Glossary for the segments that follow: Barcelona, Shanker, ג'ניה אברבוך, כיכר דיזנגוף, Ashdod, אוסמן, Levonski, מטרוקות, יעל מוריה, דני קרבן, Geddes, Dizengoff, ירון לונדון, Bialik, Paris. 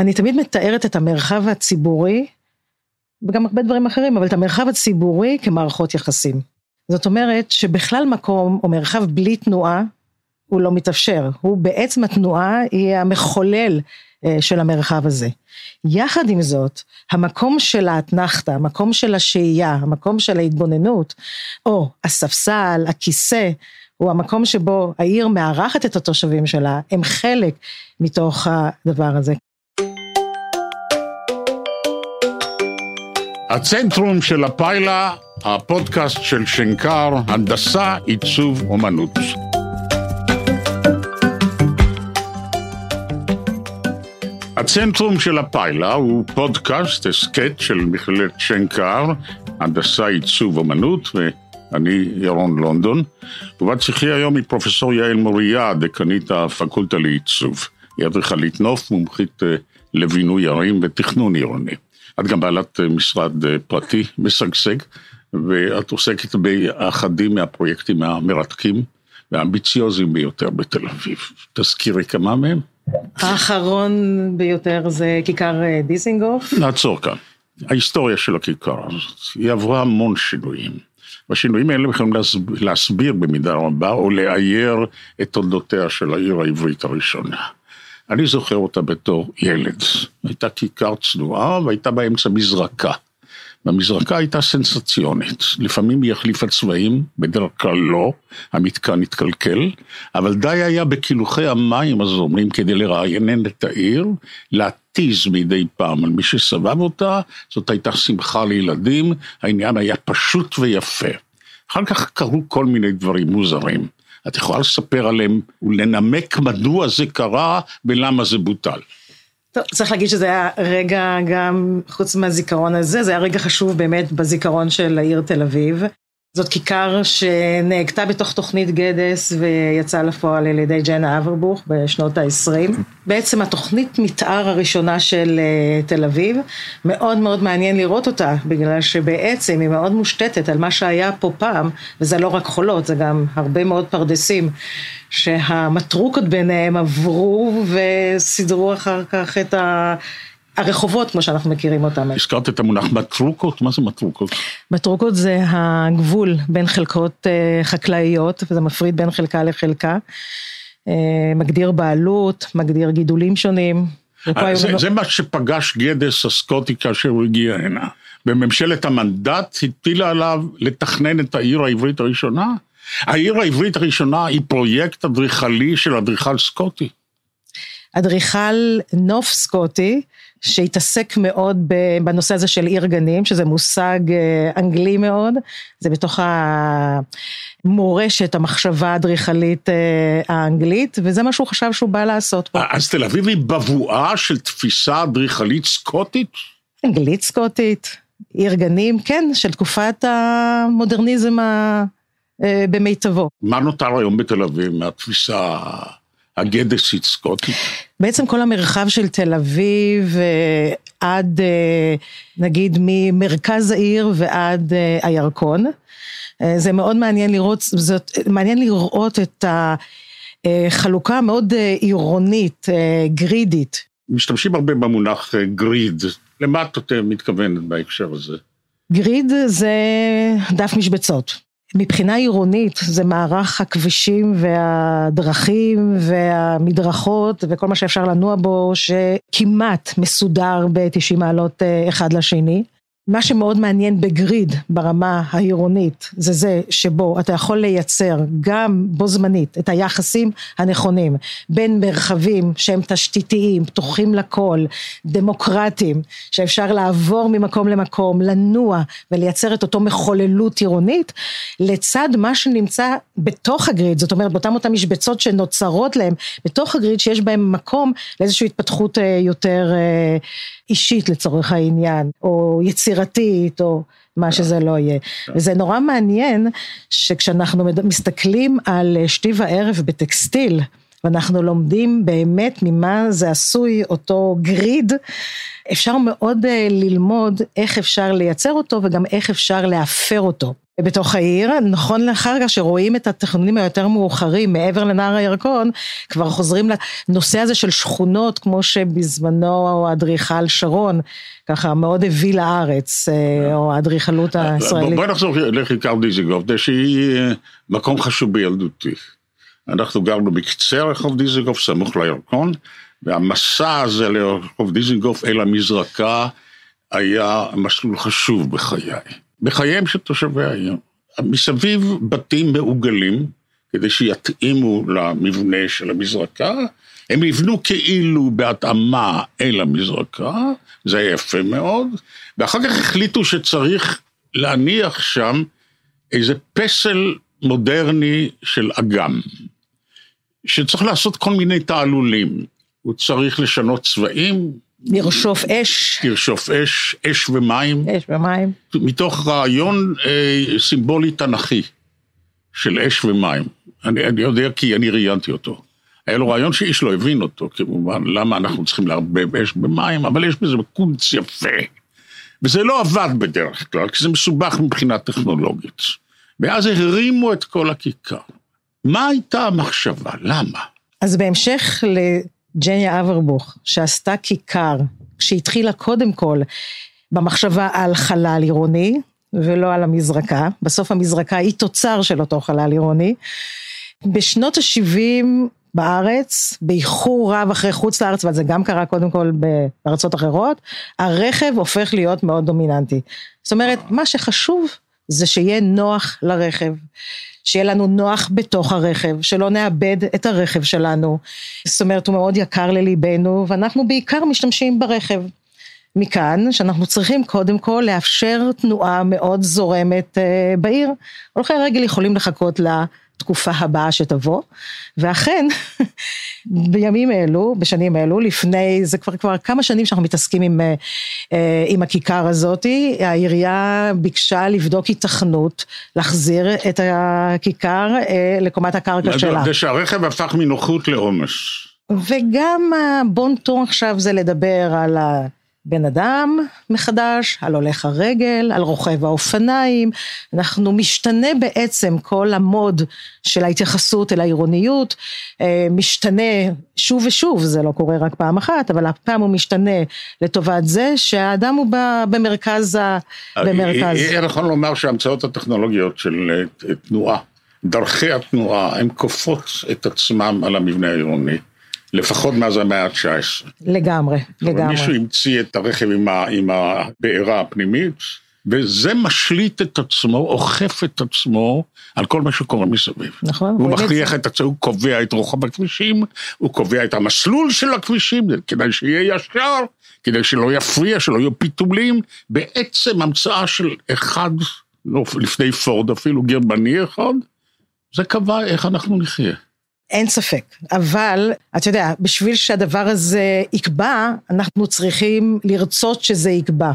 אני תמיד מתארת את המרחב הציבורי, וגם הרבה דברים אחרים, אבל את המרחב הציבורי כמערכות יחסים. זאת אומרת שבכלל מקום או מרחב בלי תנועה, הוא לא מתאפשר, הוא בעצם התנועה היא המחולל של המרחב הזה. יחד עם זאת, המקום של ההתנחתה, המקום של השהייה, המקום של ההתבוננות, או הספסל, הכיסא, הוא המקום שבו העיר מארחת את התושבים שלה, הם חלק מתוך הדבר הזה. הצנטרום של הפיילה, הפודקאסט של שנקר, הנדסה, עיצוב, אומנות. הצנטרום של הפיילה הוא פודקאסט, הסקט של מכללת שנקר, הנדסה, עיצוב, אומנות, ואני ירון לונדון, ובשיחי היום היא פרופסור יעל מוריה, דקנית הפקולטה לעיצוב, היא אדריכלית נוף, מומחית לבינוי ערים ותכנון עירוני. את גם בעלת משרד פרטי משגשג, ואת עוסקת באחדים מהפרויקטים המרתקים והאמביציוזיים ביותר בתל אביב. תזכירי כמה מהם? האחרון ביותר זה כיכר דיזנגוף. נעצור כאן. ההיסטוריה של הכיכר היא עברה המון שינויים. והשינויים האלה יכולים להסביר במידה רבה, או לאייר את תולדותיה של העיר העברית הראשונה. אני זוכר אותה בתור ילד, הייתה כיכר צנועה והייתה באמצע מזרקה, והמזרקה הייתה סנסציונית, לפעמים היא החליפה צבעים, בדרך כלל לא, המתקן התקלקל, אבל די היה בקילוחי המים הזורמים כדי לרעיין את העיר, להתיז מדי פעם על מי שסבב אותה, זאת הייתה שמחה לילדים, העניין היה פשוט ויפה, אחר כך קרו כל מיני דברים מוזרים, את יכולה לספר עליהם ולנמק מדוע זה קרה ולמה זה בוטל. טוב, צריך להגיד שזה היה רגע גם, חוץ מהזיכרון הזה, זה היה רגע חשוב באמת בזיכרון של העיר תל אביב. זאת כיכר שנהגתה בתוך תוכנית גדס ויצאה לפועל על ידי ג'ניה אברבוך בשנות ה-20. בעצם התוכנית מתאר הראשונה של תל אביב, מאוד מאוד מעניין לראות אותה, בגלל שבעצם היא מאוד מושתתת על מה שהיה פה פעם, וזה לא רק חולות, זה גם הרבה מאוד פרדסים, שהמטרוקות ביניהם עברו וסידרו אחר כך את הרחובות, כמו שאנחנו מכירים אותם. הזכרת את המונח מטרוקות? מה זה מטרוקות? מטרוקות זה הגבול בין חלקות חקלאיות, וזה מפריד בין חלקה לחלקה, מגדיר בעלות, מגדיר גידולים שונים. זה מה שפגש גדס הסקוטי כאשר הוא הגיע הנה. בממשלת המנדט הטילה עליו לתכנן את העיר העברית הראשונה. העיר העברית הראשונה היא פרויקט אדריכלי של אדריכל סקוטי. אדריכל נוף סקוטי, שהתעסק מאוד בנושא הזה של עיר גנים, שזה מושג אנגלי מאוד, זה בתוך המורשת, המחשבה האדריכלית האנגלית, וזה מה שהוא חשב שהוא בא לעשות פה. אז תל אביב היא בבואה של תפיסה אדריכלית סקוטית? אנגלית סקוטית, עיר גנים, כן, של תקופת המודרניזם במיטבו. מה נותר היום בתל אביב מהתפיסה הגדסית סקוטית? בעצם כל המרחב של תל אביב, עד נגיד ממרכז העיר ועד הירקון, זה מאוד מעניין לראות, את החלוקה המאוד עירונית, גרידית. משתמשים הרבה במונח גריד, למה את מתכוונת בהקשר הזה? גריד זה דף משבצות. מבחינה עירונית זה מערך הכבישים והדרכים והמדרכות וכל מה שאפשר לנוע בו שכמעט מסודר ב-90 מעלות אחד לשני. מה שמאוד מעניין בגריד ברמה העירונית זה זה שבו אתה יכול לייצר גם בו זמנית את היחסים הנכונים בין מרחבים שהם תשתיתיים, פתוחים לכל, דמוקרטיים, שאפשר לעבור ממקום למקום, לנוע ולייצר את אותו מחוללות עירונית, לצד מה שנמצא בתוך הגריד, זאת אומרת באותן משבצות שנוצרות להם בתוך הגריד שיש בהם מקום לאיזושהי התפתחות יותר אישית לצורך העניין, או יצירתית, או מה שזה לא יהיה. וזה נורא מעניין, שכשאנחנו מסתכלים על שטיב הערב בטקסטיל, ואנחנו לומדים באמת ממה זה עשוי אותו גריד, אפשר מאוד ללמוד איך אפשר לייצר אותו, וגם איך אפשר להפר אותו. בתוך העיר, נכון לאחר כך שרואים את התכנונים היותר מאוחרים, מעבר לנהר הירקון, כבר חוזרים לנושא הזה של שכונות, כמו שבזמנו האדריכל שרון, ככה מאוד הביא לארץ, או האדריכלות הישראלית. בואי נחזור לכיכר דיזנגוף, שהיא מקום חשוב בילדותי. אנחנו גרנו בקצה רחוב דיזנגוף, סמוך לירקון, והמסע הזה לרחוב דיזנגוף אל המזרקה, היה מסלול חשוב בחיי. בחיים של תושבי העיר. מסביב בתים מעוגלים, כדי שיתאימו למבנה של המזרקה, הם יבנו כאילו בהתאמה אל המזרקה, זה היה יפה מאוד, ואחר כך החליטו שצריך להניח שם איזה פסל מודרני של אגם, שצריך לעשות כל מיני תעלולים, הוא צריך לשנות צבעים, לרשוף אש. לרשוף אש, אש ומים. אש ומים. מתוך רעיון סימבולי תנכי של אש ומים. אני יודע כי אני ראיינתי אותו. היה לו רעיון שאיש לא הבין אותו, כמובן, למה אנחנו צריכים להרבב אש במים, אבל יש בזה קונץ יפה. וזה לא עבד בדרך כלל, כי זה מסובך מבחינה טכנולוגית. ואז הרימו את כל הכיכר. מה הייתה המחשבה? למה? אז בהמשך ג'ניה אברבוך, שעשתה כיכר, שהתחילה קודם כל, במחשבה על חלל עירוני, ולא על המזרקה, בסוף המזרקה היא תוצר של אותו חלל עירוני, בשנות ה-70 בארץ, באיחור רב אחרי חוץ לארץ, וזה גם קרה קודם כל בארצות אחרות, הרכב הופך להיות מאוד דומיננטי. זאת אומרת, מה שחשוב זה שיהיה נוח לרכב, שיהיה לנו נוח בתוך הרכב, שלא נאבד את הרכב שלנו. זאת אומרת, הוא מאוד יקר לליבנו, ואנחנו בעיקר משתמשים ברכב. מכאן, שאנחנו צריכים קודם כל לאפשר תנועה מאוד זורמת בעיר. הולכי רגל יכולים לחכות לתקופה הבאה שתבוא, ואכן, בימים אלו, בשנים אלו, לפני, זה כבר כמה שנים שאנחנו מתעסקים עם הכיכר הזאת, העירייה ביקשה לבדוק התכנות, להחזיר את הכיכר לקומת הקרקע שלה. זה שהרכב הפך מנוחות לעומס. וגם הבונטון עכשיו זה לדבר על בן אדם מחדש, על הולך הרגל, על רוכב האופניים, אנחנו משתנה בעצם כל המוד של ההתייחסות אל העירוניות, משתנה שוב ושוב, זה לא קורה רק פעם אחת, אבל הפעם הוא משתנה לטובת זה, שהאדם הוא במרכז. יהיה נכון לומר שההמצאות הטכנולוגיות של תנועה, דרכי התנועה, הן כופות את עצמם על המבנה העירוני. לפחות מאז המאה ה-19. לגמרי, לגמרי. מישהו המציא את הרכב עם הבעירה הפנימית, וזה משליט את עצמו, אוכף את עצמו, על כל מה שקורה מסביב. נכון. הוא מכריח את עצמו, הוא קובע את רוחב הכבישים, הוא קובע את המסלול של הכבישים, כדי שיהיה ישר, כדי שלא יפריע, שלא יהיו פיתולים, בעצם המצאה של אחד, לא, לפני פורד, אפילו גרמני אחד, זה קבע איך אנחנו נחיה. אין ספק, אבל, אתה יודע, בשביל שהדבר הזה יקבע, אנחנו צריכים לרצות שזה יקבע.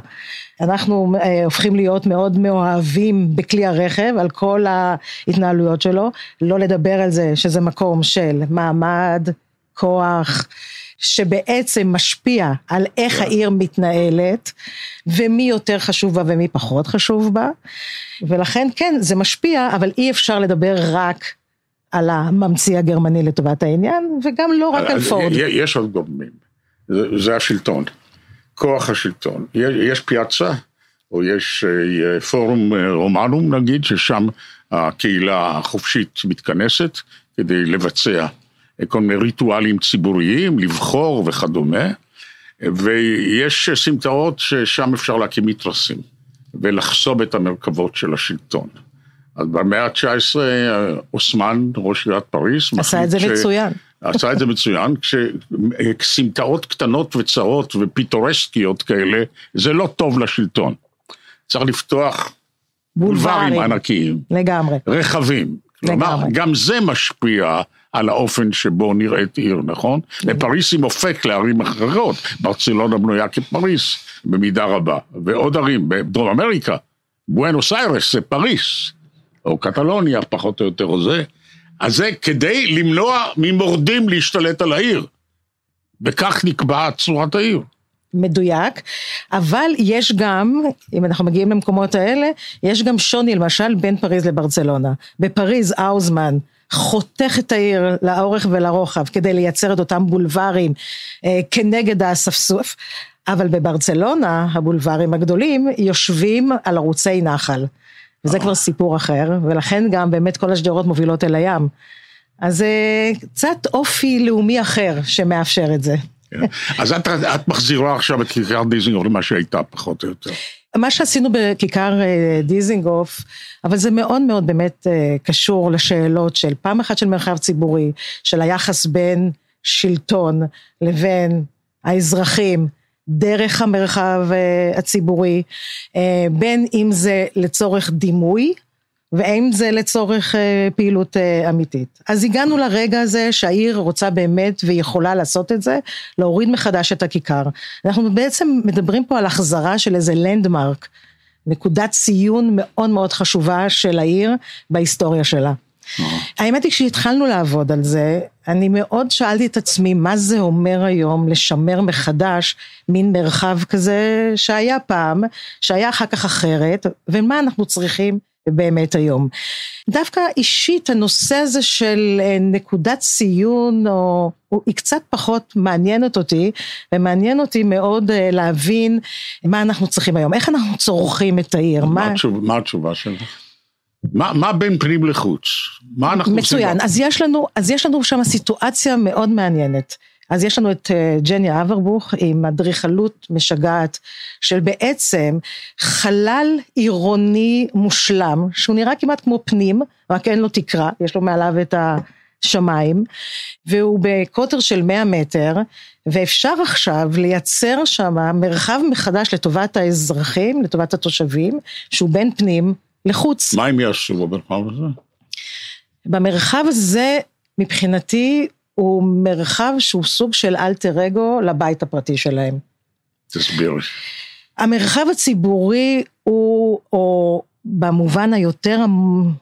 אנחנו הופכים להיות מאוד מאוהבים בכלי הרכב, על כל ההתנהלויות שלו, לא לדבר על זה שזה מקום של מעמד, כוח, שבעצם משפיע על איך העיר מתנהלת, ומי יותר חשוב בה ומי פחות חשוב בה, ולכן כן, זה משפיע, אבל אי אפשר לדבר רק על הממציא הגרמני לטובת העניין, וגם לא רק על פורד. יש עוד גורמים, זה השלטון, כוח השלטון. יש פיאצה, או יש פורום רומנום נגיד, ששם הקהילה החופשית מתכנסת, כדי לבצע כל מיני ריטואלים ציבוריים, לבחור וכדומה, ויש סמטאות ששם אפשר להקים מתרסים, ולחסום את המרכבות של השלטון. אז במאה ה-19, אוסמן, ראש עיריית פריס, עשה את זה מצוין. עשה את זה מצוין, כשסמטאות קטנות וצרות ופיטורסקיות כאלה, זה לא טוב לשלטון. צריך לפתוח בולברים ענקיים. לגמרי. רחבים. כלומר, גם זה משפיע על האופן שבו נראית עיר, נכון? פריס היא מופת לערים אחרות. ברצלונה בנויה כפריס, במידה רבה. ועוד ערים, בדרום אמריקה, בואנוס איירס זה פריס. או קטלוניה, פחות או יותר, או זה. אז זה כדי למנוע ממורדים להשתלט על העיר. בכך נקבעה צורת העיר. מדויק, אבל יש גם, אם אנחנו מגיעים למקומות האלה, יש גם שוני למשל בין פריז לברצלונה. בפריז האוזמן חותך את העיר לאורך ולרוחב, כדי לייצר את אותם בולברים כנגד הספסוף, אבל בברצלונה הבולברים הגדולים יושבים על ערוצי נחל, וזה כבר סיפור אחר, ולכן גם באמת כל השדרות מובילות אל הים. אז קצת אופי לאומי אחר שמאפשר את זה. אז את מחזירה עכשיו את כיכר דיזינגוף למה שהייתה פחות או יותר. מה שעשינו בכיכר דיזינגוף, אבל זה מאוד מאוד באמת קשור לשאלות של פעם אחת של מרחב ציבורי, של היחס בין שלטון לבין האזרחים, דרך המרחב הציבורי, בין אם זה לצורך דימוי, ואם זה לצורך פעילות אמיתית. אז הגענו לרגע הזה שהעיר רוצה באמת ויכולה לעשות את זה, להוריד מחדש את הכיכר. אנחנו בעצם מדברים פה על החזרה של איזה לנדמרק, נקודת ציון מאוד מאוד חשובה של העיר בהיסטוריה שלה. האמת היא כשהתחלנו לעבוד על זה, אני מאוד שאלתי את עצמי מה זה אומר היום לשמר מחדש מין מרחב כזה שהיה פעם, שהיה אחר כך אחרת, ומה אנחנו צריכים באמת היום. דווקא אישית הנושא הזה של נקודת ציון היא קצת פחות מעניינת אותי, ומעניין אותי מאוד להבין מה אנחנו צריכים היום, איך אנחנו צורכים את העיר. מה התשובה שלך? מה בין פנים לחוץ? מה אנחנו מצוין, אז יש לנו שם סיטואציה מאוד מעניינת. אז יש לנו את ג'ניה אברבוך עם אדריכלות משגעת של בעצם חלל עירוני מושלם, שהוא נראה כמעט כמו פנים, רק אין לו תקרה, יש לו מעליו את השמיים, והוא בקוטר של 100 מטר, ואפשר עכשיו לייצר שם מרחב מחדש לטובת האזרחים, לטובת התושבים, שהוא בין פנים לחוץ. מה אם יש במרחב הזה? במרחב הזה מבחינתי הוא מרחב שהוא סוג של אלטר אגו לבית הפרטי שלהם. תסביר. המרחב הציבורי הוא, או במובן היותר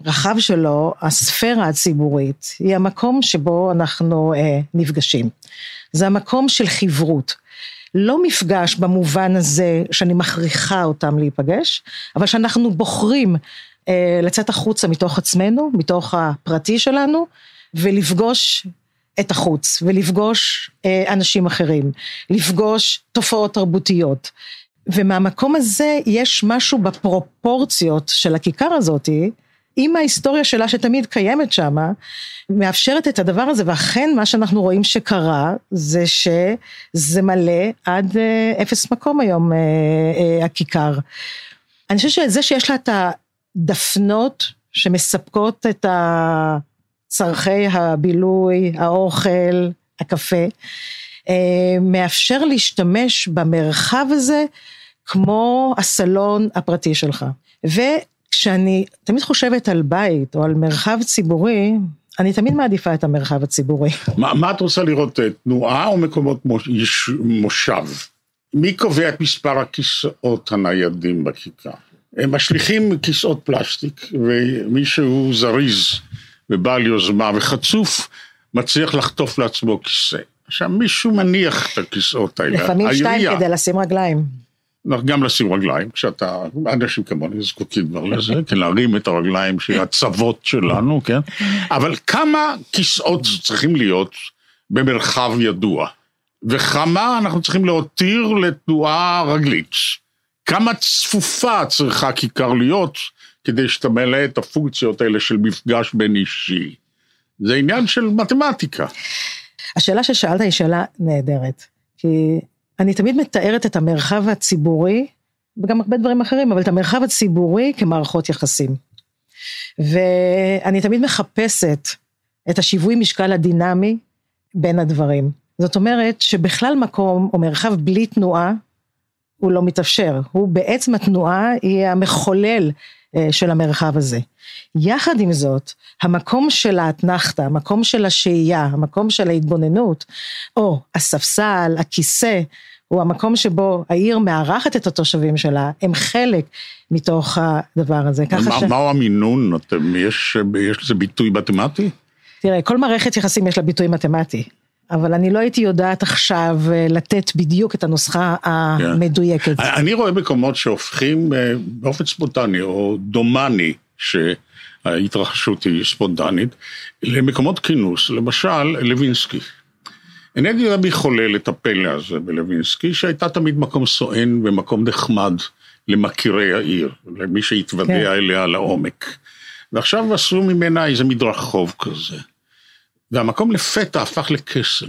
הרחב שלו, הספירה הציבורית, היא המקום שבו אנחנו נפגשים. זה המקום של חברות. לא מפגש במובן הזה שאני מכריחה אותם להיפגש, אבל שאנחנו בוחרים לצאת החוצה מתוך עצמנו, מתוך הפרטי שלנו, ולפגוש את החוץ, ולפגוש אנשים אחרים, לפגוש תופעות תרבותיות, ומהמקום הזה יש משהו בפרופורציות של הכיכר הזאת, עם ההיסטוריה שלה שתמיד קיימת שם, מאפשרת את הדבר הזה, ואכן מה שאנחנו רואים שקרה, זה שזה מלא עד אפס מקום היום הכיכר. אני חושב שזה שיש לה את הדפנות, שמספקות את צרכי הבילוי, האוכל, הקפה, מאפשר להשתמש במרחב הזה, כמו הסלון הפרטי שלך. וכשאני תמיד חושבת על בית, או על מרחב ציבורי, אני תמיד מעדיפה את המרחב הציבורי. מה את רוצה לראות? תנועה או מקומות מושב? מי קובע את מספר הכיסאות הניידים בכיכר? הם משליכים כיסאות פלסטיק, ומישהו זריז, ובעל יוזמה וחצוף, מצליח לחטוף לעצמו כיסא. עכשיו מישהו מניח את הכיסאות האלה. לפעמים שתיים כדי לשים רגליים. גם לשים רגליים, כשאתה, אנשים כמוני זקוקים כבר לזה, כן, להרים את הרגליים של הצוות שלנו, כן? אבל כמה כיסאות צריכים להיות במרחב ידוע, וכמה אנחנו צריכים להותיר לתנועה רגלית. כמה צפופה צריכה כיכר להיות, כדי שתמלא את הפונקציות האלה של מפגש בין אישי. זה עניין של מתמטיקה. השאלה ששאלת היא שאלה נהדרת, כי אני תמיד מתארת את המרחב הציבורי, וגם הרבה דברים אחרים, אבל את המרחב הציבורי כמערכות יחסים. ואני תמיד מחפשת את השיווי משקל הדינמי בין הדברים. זאת אומרת שבכלל מקום או מרחב בלי תנועה, הוא לא מתאפשר, הוא בעצם התנועה היא המחולל של המרחב הזה. יחד עם זאת, המקום של ההתנחתה, המקום של השהייה, המקום של ההתבוננות, או הספסל, הכיסא, הוא המקום שבו העיר מארחת את התושבים שלה, הם חלק מתוך הדבר הזה. מהו המינון? יש לזה ביטוי מתמטי? תראה, כל מערכת יחסים יש לה ביטוי מתמטי. אבל אני לא הייתי יודעת עכשיו לתת בדיוק את הנוסחה המדויקת. אני רואה מקומות שהופכים באופן ספונטני, או דומני, שההתרחשות היא ספונטנית, למקומות כינוס, למשל לוינסקי. אינני יודע מי חולל את הפלא הזה בלוינסקי, שהייתה תמיד מקום סואן ומקום נחמד למכירי העיר, למי שהתוודע אליה לעומק. ועכשיו עשו ממנה איזה מדרחוב כזה. והמקום לפתע הפך לקסם.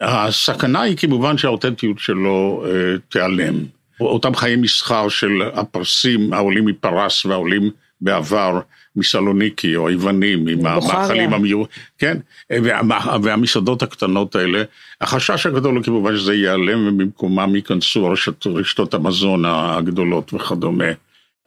הסכנה היא כמובן שהאותנטיות שלו תיעלם. אותם חיי מסחר של הפרסים, העולים מפרס והעולים בעבר מסלוניקי או היוונים, עם המאכלים המיוחדים, כן? והמסעדות הקטנות האלה, החשש הגדול הוא כמובן שזה ייעלם, ובמקומם ייכנסו רשתות המזון הגדולות וכדומה.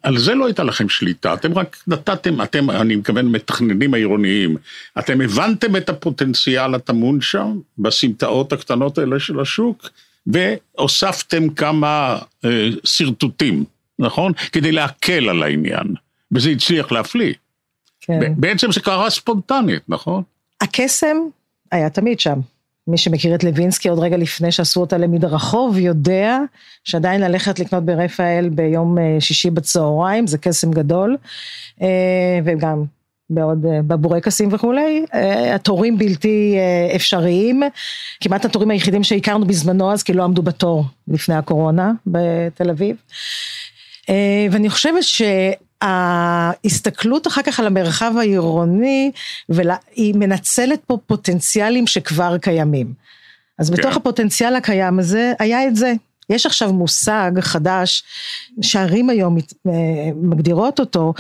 על זה לא הייתה לכם שליטה, אתם רק נתתם, אתם, אני מכוון, מתכננים העירוניים, אתם הבנתם את הפוטנציאל הטמון שם, בסמטאות הקטנות האלה של השוק, והוספתם כמה סרטוטים, נכון? כדי להקל על העניין, וזה הצליח להפליא. כן. בעצם זה קרה ספונטנית, נכון? הקסם היה תמיד שם. מי שמכיר את לוינסקי עוד רגע לפני שעשו אותה למדרחוב, יודע שעדיין ללכת לקנות ברפאל ביום שישי בצהריים, זה קסם גדול, וגם בעוד בבורקסים וכולי, התורים בלתי אפשריים, כמעט התורים היחידים שהכרנו בזמנו אז, כי לא עמדו בתור לפני הקורונה בתל אביב, ואני חושבת ש... ההסתכלות אחר כך על המרחב העירוני, היא מנצלת פה פוטנציאלים שכבר קיימים. אז בתוך הפוטנציאל הקיים הזה, היה את זה. יש עכשיו מושג חדש, שערים היום מגדירות אותו,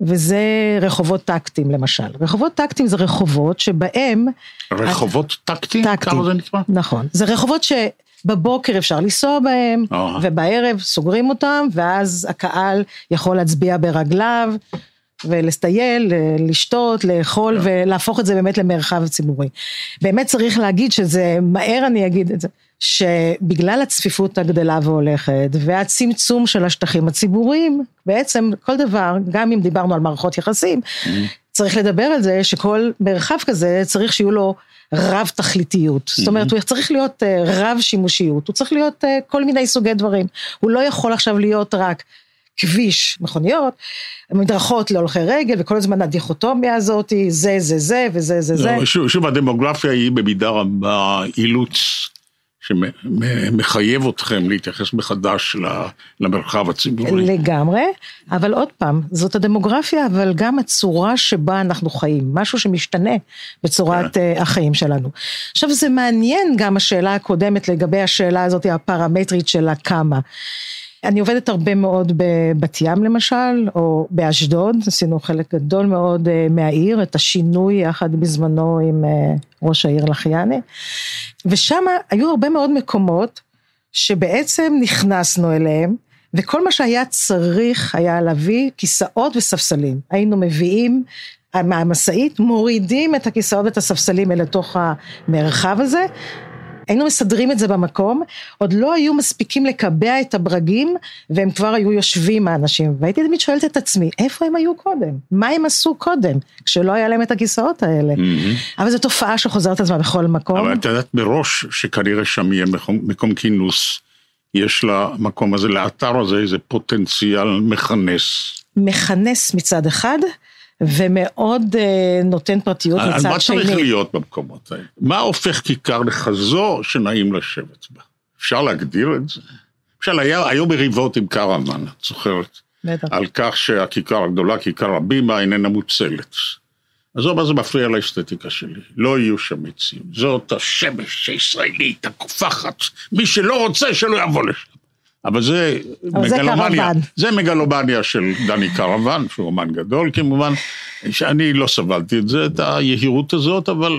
וזה רחובות טקטיים למשל. רחובות טקטיים זה רחובות שבהם... רחובות טקטיים? כמה זה נקרא? נכון. זה רחובות ש... בבוקר אפשר לנסוע בהם, ובערב סוגרים אותם, ואז הקהל יכול להצביע ברגליו, ולסטייל, לשתות, לאכול, ולהפוך את זה באמת למרחב ציבורי. באמת צריך להגיד שזה, מהר אני אגיד את זה, שבגלל הצפיפות הגדלה והולכת, והצמצום של השטחים הציבוריים, בעצם כל דבר, גם אם דיברנו על מערכות יחסים, צריך לדבר על זה שכל מרחב כזה צריך שיהיו לו רב תכליתיות. זאת אומרת, הוא צריך להיות רב שימושיות, הוא צריך להיות כל מיני סוגי דברים. הוא לא יכול עכשיו להיות רק כביש מכוניות, מדרכות להולכי רגל, וכל הזמן הדיכוטומיה הזאת, זה, זה, זה, וזה, זה, זה. שוב, הדמוגרפיה היא במידה רבה אילוץ, שמחייב אתכם להתייחס מחדש למרחב הציבורי. לגמרי, אבל עוד פעם, זאת הדמוגרפיה, אבל גם הצורה שבה אנחנו חיים, משהו שמשתנה בצורת החיים שלנו. עכשיו זה מעניין גם השאלה הקודמת לגבי השאלה הזאת, הפרמטרית של הכמה. אני עובדת הרבה מאוד בבת ים למשל, או באשדוד, עשינו חלק גדול מאוד מהעיר, את השינוי יחד בזמנו עם ראש העיר לחיאני, ושם היו הרבה מאוד מקומות שבעצם נכנסנו אליהם, וכל מה שהיה צריך היה להביא כיסאות וספסלים, היינו מביאים מהמסעית, מורידים את הכיסאות ואת הספסלים אל תוך המרחב הזה, היינו מסדרים את זה במקום, עוד לא היו מספיקים לקבע את הברגים, והם כבר היו יושבים האנשים, והייתי תמיד שואלת את עצמי, איפה הם היו קודם? מה הם עשו קודם? כשלא היה להם את הכיסאות האלה. אבל זו תופעה שחוזרת עצמה בכל מקום. אבל את יודעת בראש, שכנראה שם יהיה מקום כינוס, יש למקום הזה, לאתר הזה, איזה פוטנציאל מכנס. מכנס מצד אחד, ומאוד נותן פרטיות מצד שני. מה צריך להיות במקומות האלה? מה הופך כיכר לחזור שנעים לשבת בה? אפשר להגדיר את זה? למשל, היו מריבות עם קרמן, את זוכרת? בטח. על כך שהכיכר הגדולה, כיכר הבימה, איננה מוצלת. אז מה זה מפריע לאסתטיקה שלי? לא יהיו שם עצים. זאת השמש הישראלית, הקופחת. מי שלא רוצה שלא יבוא לשם. אבל זה מגלומניה, זה מגלומניה של דני קרבן, שהוא אומן גדול כמובן, שאני לא סבלתי את זה, את היהירות הזאת, אבל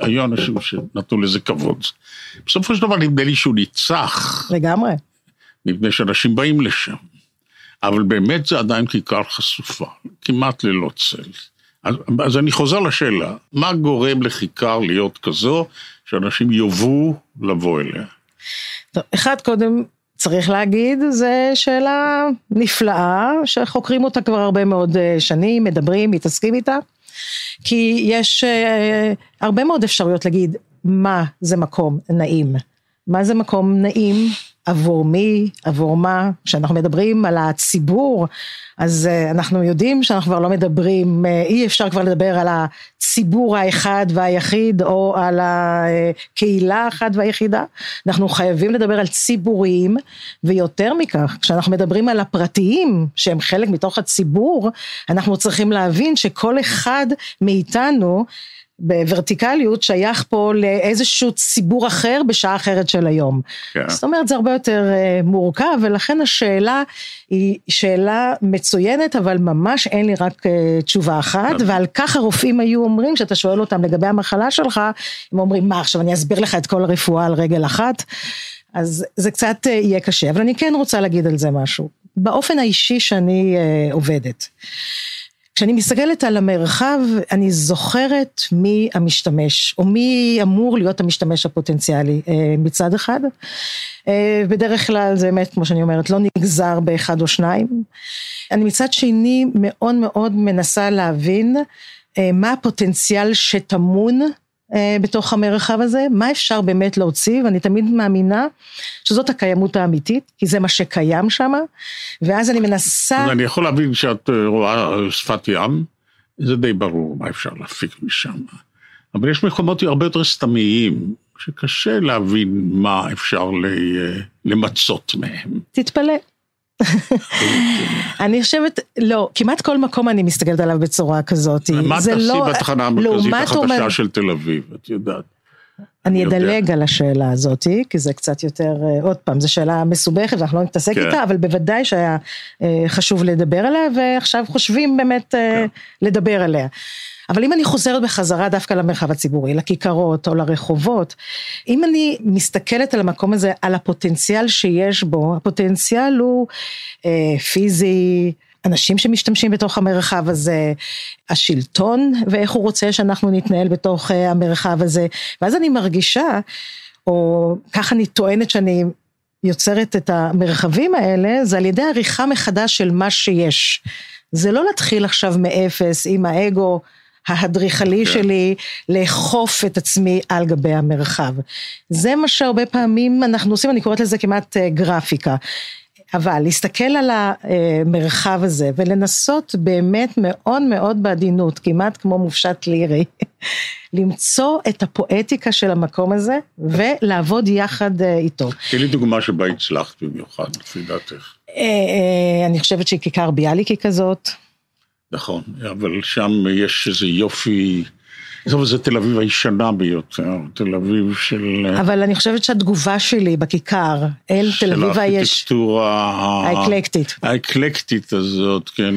היו אנשים שנתנו לזה כבוד. בסופו של דבר נדמה לי שהוא ניצח. לגמרי. מפני שאנשים באים לשם. אבל באמת זה עדיין כיכר חשופה, כמעט ללא צל. אז אני חוזר לשאלה, מה גורם לכיכר להיות כזו, שאנשים יובאו לבוא אליה? טוב, אחד קודם, צריך להגיד, זו שאלה נפלאה, שחוקרים אותה כבר הרבה מאוד שנים, מדברים, מתעסקים איתה, כי יש הרבה מאוד אפשרויות להגיד, מה זה מקום נעים. מה זה מקום נעים? עבור מי? עבור מה? כשאנחנו מדברים על הציבור, אז אנחנו יודעים שאנחנו כבר לא מדברים, אי אפשר כבר לדבר על הציבור האחד והיחיד, או על הקהילה האחד והיחידה. אנחנו חייבים לדבר על ציבוריים, ויותר מכך, כשאנחנו מדברים על הפרטיים, שהם חלק מתוך הציבור, אנחנו צריכים להבין שכל אחד מאיתנו, בוורטיקליות שייך פה לאיזשהו ציבור אחר בשעה אחרת של היום. Yeah. זאת אומרת, זה הרבה יותר מורכב, ולכן השאלה היא שאלה מצוינת, אבל ממש אין לי רק תשובה אחת, yeah. ועל כך הרופאים היו אומרים, שאתה שואל אותם לגבי המחלה שלך, הם אומרים, מה עכשיו אני אסביר לך את כל הרפואה על רגל אחת, אז זה קצת יהיה קשה, אבל אני כן רוצה להגיד על זה משהו. באופן האישי שאני עובדת, כשאני מסתכלת על המרחב, אני זוכרת מי המשתמש, או מי אמור להיות המשתמש הפוטנציאלי מצד אחד. בדרך כלל זה באמת, כמו שאני אומרת, לא נגזר באחד או שניים. אני מצד שני מאוד מאוד מנסה להבין מה הפוטנציאל שטמון בתוך המרחב הזה, מה אפשר באמת להוציא, ואני תמיד מאמינה שזאת הקיימות האמיתית, כי זה מה שקיים שם, ואז אני מנסה... אז אני יכול להבין שאת רואה שפת ים, זה די ברור מה אפשר להפיק משם, אבל יש מקומות הרבה יותר סתמיים, שקשה להבין מה אפשר למצות מהם. תתפלא. אני חושבת, לא, כמעט כל מקום אני מסתגלת עליו בצורה כזאת. מה תעשי בתחנה המרכזית החדשה של תל אביב, את יודעת? אני אדלג על השאלה הזאת, כי זה קצת יותר, עוד פעם, זו שאלה מסובכת, ואנחנו לא נתעסק איתה, אבל בוודאי שהיה חשוב לדבר עליה, ועכשיו חושבים באמת לדבר עליה. אבל אם אני חוזרת בחזרה דווקא למרחב הציבורי, לכיכרות או לרחובות, אם אני מסתכלת על המקום הזה, על הפוטנציאל שיש בו, הפוטנציאל הוא פיזי, אנשים שמשתמשים בתוך המרחב הזה, השלטון, ואיך הוא רוצה שאנחנו נתנהל בתוך המרחב הזה, ואז אני מרגישה, או ככה אני טוענת שאני יוצרת את המרחבים האלה, זה על ידי עריכה מחדש של מה שיש. זה לא להתחיל עכשיו מאפס עם האגו, ההדריכלי שלי, לחוף את עצמי על גבי המרחב. זה מה שהרבה פעמים אנחנו עושים, אני קוראת לזה כמעט גרפיקה, אבל להסתכל על המרחב הזה, ולנסות באמת מאוד מאוד בעדינות, כמעט כמו מופשט לירי, למצוא את הפואטיקה של המקום הזה, ולעבוד יחד איתו. תהיה לי דוגמה שבה הצלחת במיוחד, לפי דעתך. אני חושבת שהיא כיכר ביאליק היא כזאת, נכון, אבל שם יש איזה יופי, זה תל אביב הישנה ביותר, תל אביב של... אבל אני חושבת שהתגובה שלי בכיכר, אל תל אביב היש... של הארכיטקטורה... האקלקטית. האקלקטית הזאת, כן,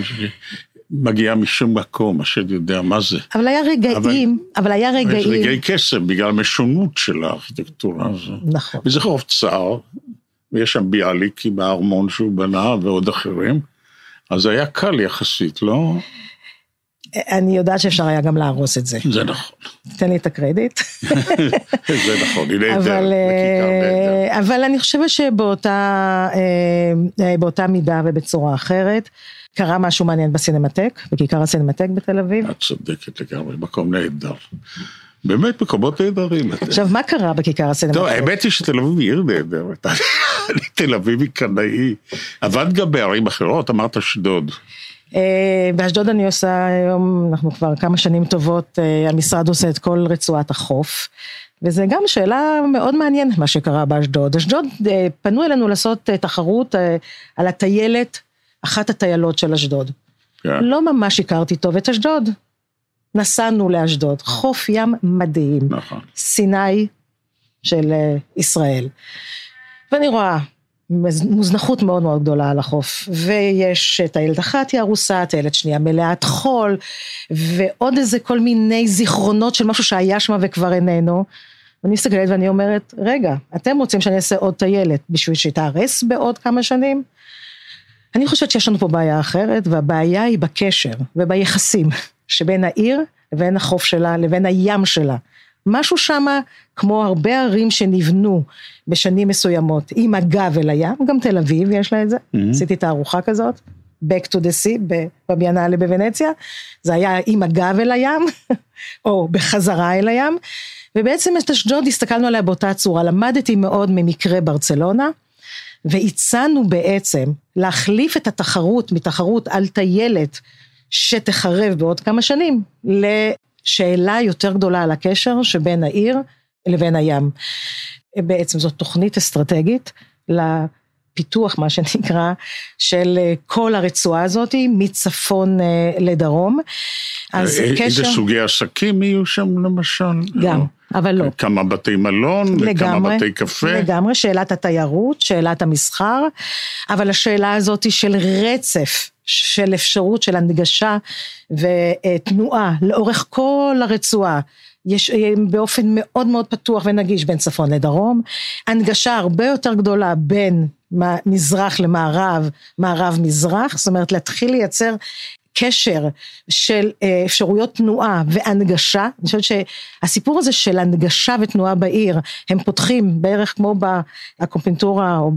מגיעה משום מקום, השד יודע מה זה. אבל היה רגעים, אבל היה רגעי קסם, בגלל המשונות של הארכיטקטורה הזאת. נכון. וזה חוף צער, ויש שם ביאליק עם הארמון שהוא בנה, ועוד אחרים. אז היה קל יחסית, לא? אני יודעת שאפשר היה גם להרוס את זה. זה נכון. תן לי את הקרדיט. זה נכון, הנה את זה. אבל אני חושבת שבאותה מידה ובצורה אחרת, קרה משהו מעניין בסינמטק, בכיכר הסינמטק בתל אביב. את צודקת לגמרי, מקום נהדר. באמת מקומות נהדרים. עכשיו, מה קרה בכיכר הסינמטק? האמת היא שתל אביב עיר נהדרת. תל אביב היא קנאי, עבד גם בערים אחרות, אמרת אשדוד. באשדוד אני עושה היום, אנחנו כבר כמה שנים טובות, המשרד עושה את כל רצועת החוף, וזה גם שאלה מאוד מעניינת מה שקרה באשדוד. אשדוד פנו אלינו לעשות תחרות על הטיילת, אחת הטיילות של אשדוד. לא ממש הכרתי טוב את אשדוד, נסענו לאשדוד, חוף ים מדהים, סיני של ישראל. ואני רואה מוזנחות מאוד מאוד גדולה על החוף, ויש טיילת אחת היא הרוסה, טיילת שנייה מלאת חול, ועוד איזה כל מיני זיכרונות של משהו שהיה שמה וכבר איננו, ואני מסתכלת ואני אומרת, רגע, אתם רוצים שאני אעשה עוד טיילת, בשביל שתארס בעוד כמה שנים? אני חושבת שיש לנו פה בעיה אחרת, והבעיה היא בקשר, וביחסים, שבין העיר לבין החוף שלה, לבין הים שלה, משהו שמה, כמו הרבה ערים שנבנו בשנים מסוימות, עם הגב אל הים, גם תל אביב יש לה את זה, עשיתי תערוכה כזאת, Back to the Sea, בביאנלה בוונציה, זה היה עם הגב אל הים, או בחזרה אל הים, ובעצם את אשדוד הסתכלנו עליה באותה צורה, למדתי מאוד ממקרה ברצלונה, והצענו בעצם להחליף את התחרות, מתחרות על טיילת שתחרב בעוד כמה שנים, לשאלה יותר גדולה על הקשר שבין העיר לבין הים. בעצם זאת תוכנית אסטרטגית לפיתוח, מה שנקרא, של כל הרצועה הזאת, מצפון לדרום. אז איזה קשר... סוגי עסקים יהיו שם למשל? גם. אבל לא. כמה בתי מלון, לגמרי, וכמה בתי קפה. לגמרי, שאלת התיירות, שאלת המסחר, אבל השאלה הזאת היא של רצף, של אפשרות, של הנגשה ותנועה, לאורך כל הרצועה, יש באופן מאוד מאוד פתוח ונגיש בין צפון לדרום, הנגשה הרבה יותר גדולה בין מזרח למערב, מערב-מזרח, זאת אומרת להתחיל לייצר קשר של אפשרויות תנועה והנגשה, אני חושבת שהסיפור הזה של הנגשה ותנועה בעיר, הם פותחים בערך כמו בקומפינטורה או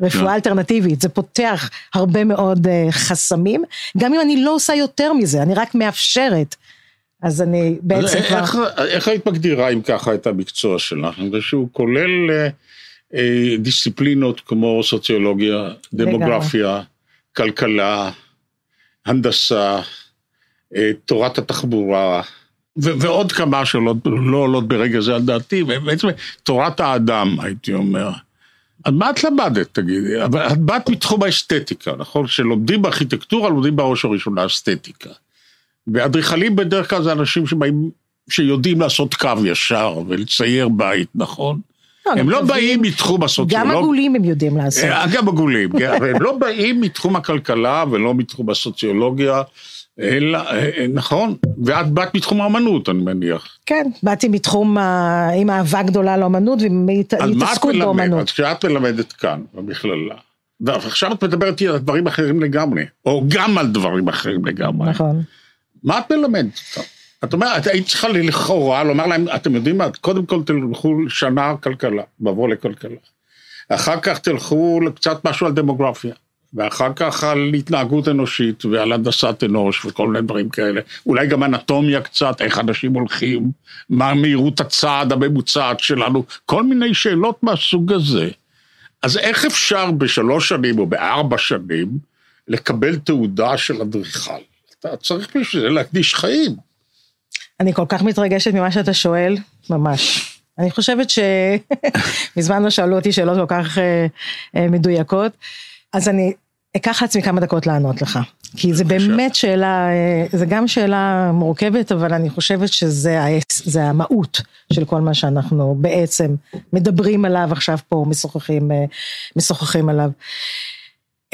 ברפואה אלטרנטיבית, זה פותח הרבה מאוד חסמים, גם אם אני לא עושה יותר מזה, אני רק מאפשרת, אז אני בעצם כבר... איך היית מגדירה אם ככה את המקצוע שלך? אני חושב שהוא כולל דיסציפלינות כמו סוציולוגיה, דמוגרפיה, כלכלה, הנדסה, תורת התחבורה, ועוד כמה שלא עולות ברגע זה על דעתי, בעצם תורת האדם, הייתי אומר. אז מה את למדת, תגידי? אבל את באת מתחום האסתטיקה, נכון? שלומדים בארכיטקטורה, לומדים בראש הראשונה אסתטיקה. ואדריכלים בדרך כלל זה אנשים שיודעים לעשות קו ישר, ולצייר בית, נכון? הם לא באים מתחום הסוציולוגיה. גם עגולים הם יודעים לעשות. גם עגולים, הם לא באים מתחום הכלכלה, ולא מתחום הסוציולוגיה, נכון? ואת באת מתחום האמנות, אני מניח. כן, באתי מתחום, עם אהבה גדולה לאמנות, ומתעסקות באמנות. אז כשאת מלמדת כאן, במכללה, ועכשיו את מדברת על דברים אחרים לגמרי, או גם על דברים אחרים לגמרי. נכון. מה את מלמדת אותם? את אומרת, היית צריכה לכאורה, לומר להם, אתם יודעים מה, קודם כל תלכו שנה כלכלה, בעבור לכלכלה. אחר כך תלכו קצת משהו על דמוגרפיה, ואחר כך על התנהגות אנושית, ועל הנדסת אנוש, וכל מיני דברים כאלה. אולי גם אנטומיה קצת, איך אנשים הולכים, מה מהירות הצעד הממוצעת שלנו, כל מיני שאלות מהסוג הזה. אז איך אפשר ב3 שנים, או ב4 שנים, לקבל תעודה של אדריכל? אתה צריך בשביל זה להקדיש חיים. אני כל כך מתרגשת ממה שאתה שואל, ממש. אני חושבת שמזמן לא שאלו אותי שאלות כל כך מדויקות, אז אני אקח לעצמי כמה דקות לענות לך, כי זה באמת שאלה, זה גם שאלה מורכבת, אבל אני חושבת שזה המהות של כל מה שאנחנו בעצם מדברים עליו עכשיו פה, משוחחים עליו.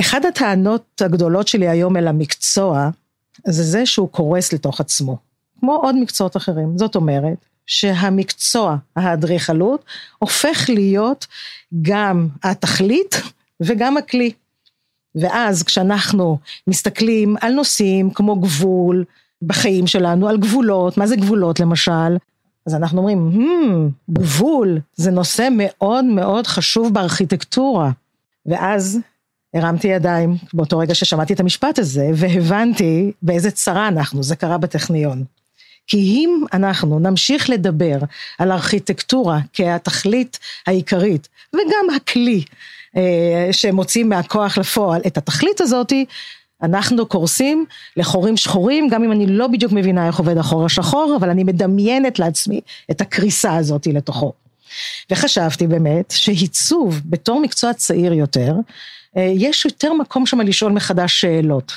אחד הטענות הגדולות שלי היום אל המקצוע, זה שהוא קורס לתוך עצמו, כמו עוד מקצועות אחרים. זאת אומרת, שהמקצוע, האדריכלות, הופך להיות גם התכלית וגם הכלי. ואז כשאנחנו מסתכלים על נושאים כמו גבול בחיים שלנו, על גבולות, מה זה גבולות למשל? אז אנחנו אומרים, גבול, זה נושא מאוד מאוד חשוב בארכיטקטורה. ואז הרמתי ידיים באותו רגע ששמעתי את המשפט הזה, והבנתי באיזה צרה אנחנו, זה קרה בטכניון. כי אם אנחנו נמשיך לדבר על ארכיטקטורה כהתכלית העיקרית, וגם הכלי שמוצאים מהכוח לפועל את התכלית הזאת, אנחנו קורסים לחורים שחורים, גם אם אני לא בדיוק מבינה איך עובד החור השחור, אבל אני מדמיינת לעצמי את הקריסה הזאת לתוכו. וחשבתי באמת שהיצוב בתור מקצוע צעיר יותר, יש יותר מקום שם לשאול מחדש שאלות.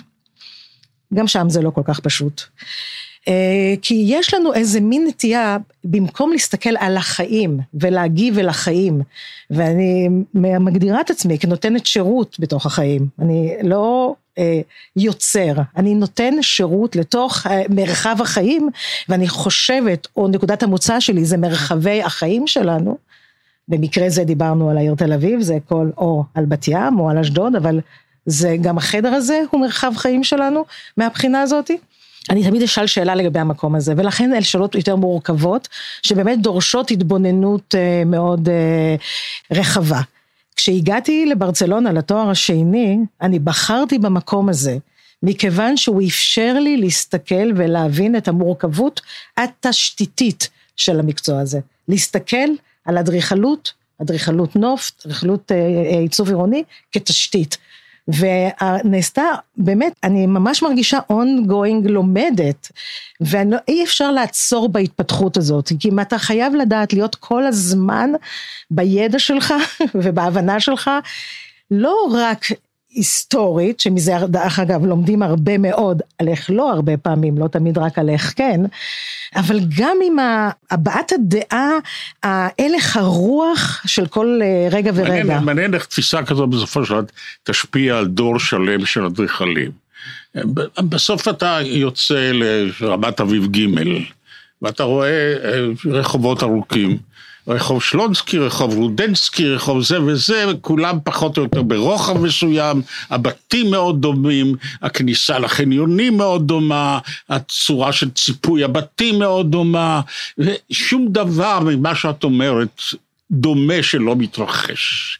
גם שם זה לא כל כך פשוט. כי יש לנו איזה מין נטייה, במקום להסתכל על החיים, ולהגיב אל החיים, ואני מגדירה את עצמי, כנותנת שירות בתוך החיים, אני לא יוצר, אני נותן שירות לתוך מרחב החיים, ואני חושבת, או נקודת המוצא שלי, זה מרחבי החיים שלנו, במקרה זה דיברנו על העיר תל אביב, זה כל או על בת ים או על אשדוד, אבל זה גם החדר הזה הוא מרחב חיים שלנו מהבחינה הזאת. אני תמיד אשאל שאלה לגבי המקום הזה, ולכן אלה שאלות יותר מורכבות, שבאמת דורשות התבוננות מאוד רחבה. כשהגעתי לברצלונה לתואר השני, אני בחרתי במקום הזה, מכיוון שהוא אפשר לי להסתכל ולהבין את המורכבות התשתיתית, של המקצוע הזה. להסתכל על הדריכלות, הדריכלות נוף, הדריכלות עיצוב עירוני, כתשתית. ונעשתה, באמת, אני ממש מרגישה ongoing לומדת, ואי אפשר לעצור בהתפתחות הזאת, כי אם אתה חייב לדעת להיות כל הזמן בידע שלך ובהבנה שלך, לא רק היסטורית, שמזה דרך אגב לומדים הרבה מאוד, על איך לא הרבה פעמים, לא תמיד רק על איך כן, אבל גם עם הבעת הדעה, ההלך הרוח של כל רגע ורגע. מעניין איך תפיסה כזו בסופו של עד תשפיע על דור שלם של אדריכלים. בסוף אתה יוצא לרמת אביב ג' ואתה רואה רחובות ארוכים, רחוב שלונסקי, רחוב רודנסקי, רחוב זה וזה, כולם פחות או יותר ברוחב מסוים, הבתים מאוד דומים, הכניסה לחניונים מאוד דומה, הצורה של ציפוי הבתים מאוד דומה, ושום דבר ממה שאת אומרת דומה שלא מתרחש.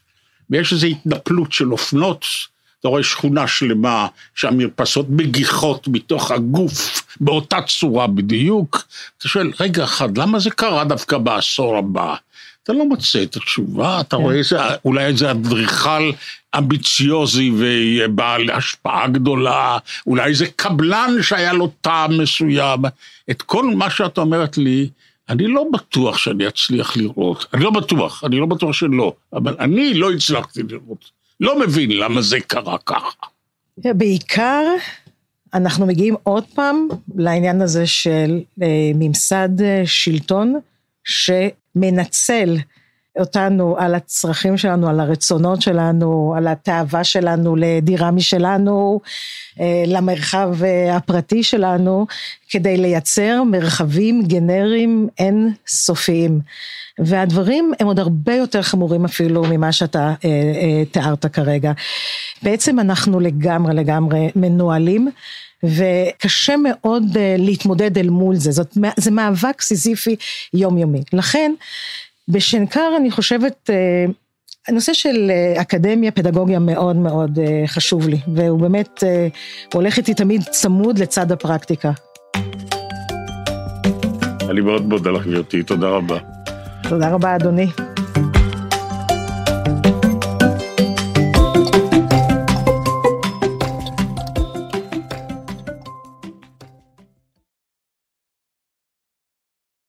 ויש איזו התנפלות של אופנות, אתה רואה שכונה שלמה שהמרפסות מגיחות מתוך הגוף באותה צורה בדיוק. אתה שואל, רגע אחד, למה זה קרה דווקא בעשור הבא? אתה לא מוצא את התשובה, אתה רואה איזה, אולי איזה אדריכל אמביציוזי ובעל השפעה גדולה, אולי איזה קבלן שהיה לו טעם מסוים. את כל מה שאת אומרת לי, אני לא בטוח שאני אצליח לראות. אני לא בטוח שלא, אבל אני לא הצלחתי לראות. לא מבין למה זה קרה ככה. בעיקר, אנחנו מגיעים עוד פעם לעניין הזה של ממסד שלטון, שמנצל אותנו על הצרכים שלנו, על הרצונות שלנו, על התאווה שלנו, לדירה משלנו, למרחב הפרטי שלנו, כדי לייצר מרחבים גנריים אין סופיים. והדברים הם עוד הרבה יותר חמורים אפילו ממה שאתה תיארת כרגע. בעצם אנחנו לגמרי מנוהלים, וקשה מאוד להתמודד אל מול זה. זה מאבק סיזיפי יומיומי. לכן, בשנקר אני חושבת, הנושא של אקדמיה, פדגוגיה מאוד מאוד חשוב לי, והוא באמת הולך איתי תמיד צמוד לצד הפרקטיקה. אני מאוד מודה לך גברתי, תודה רבה. תודה רבה אדוני.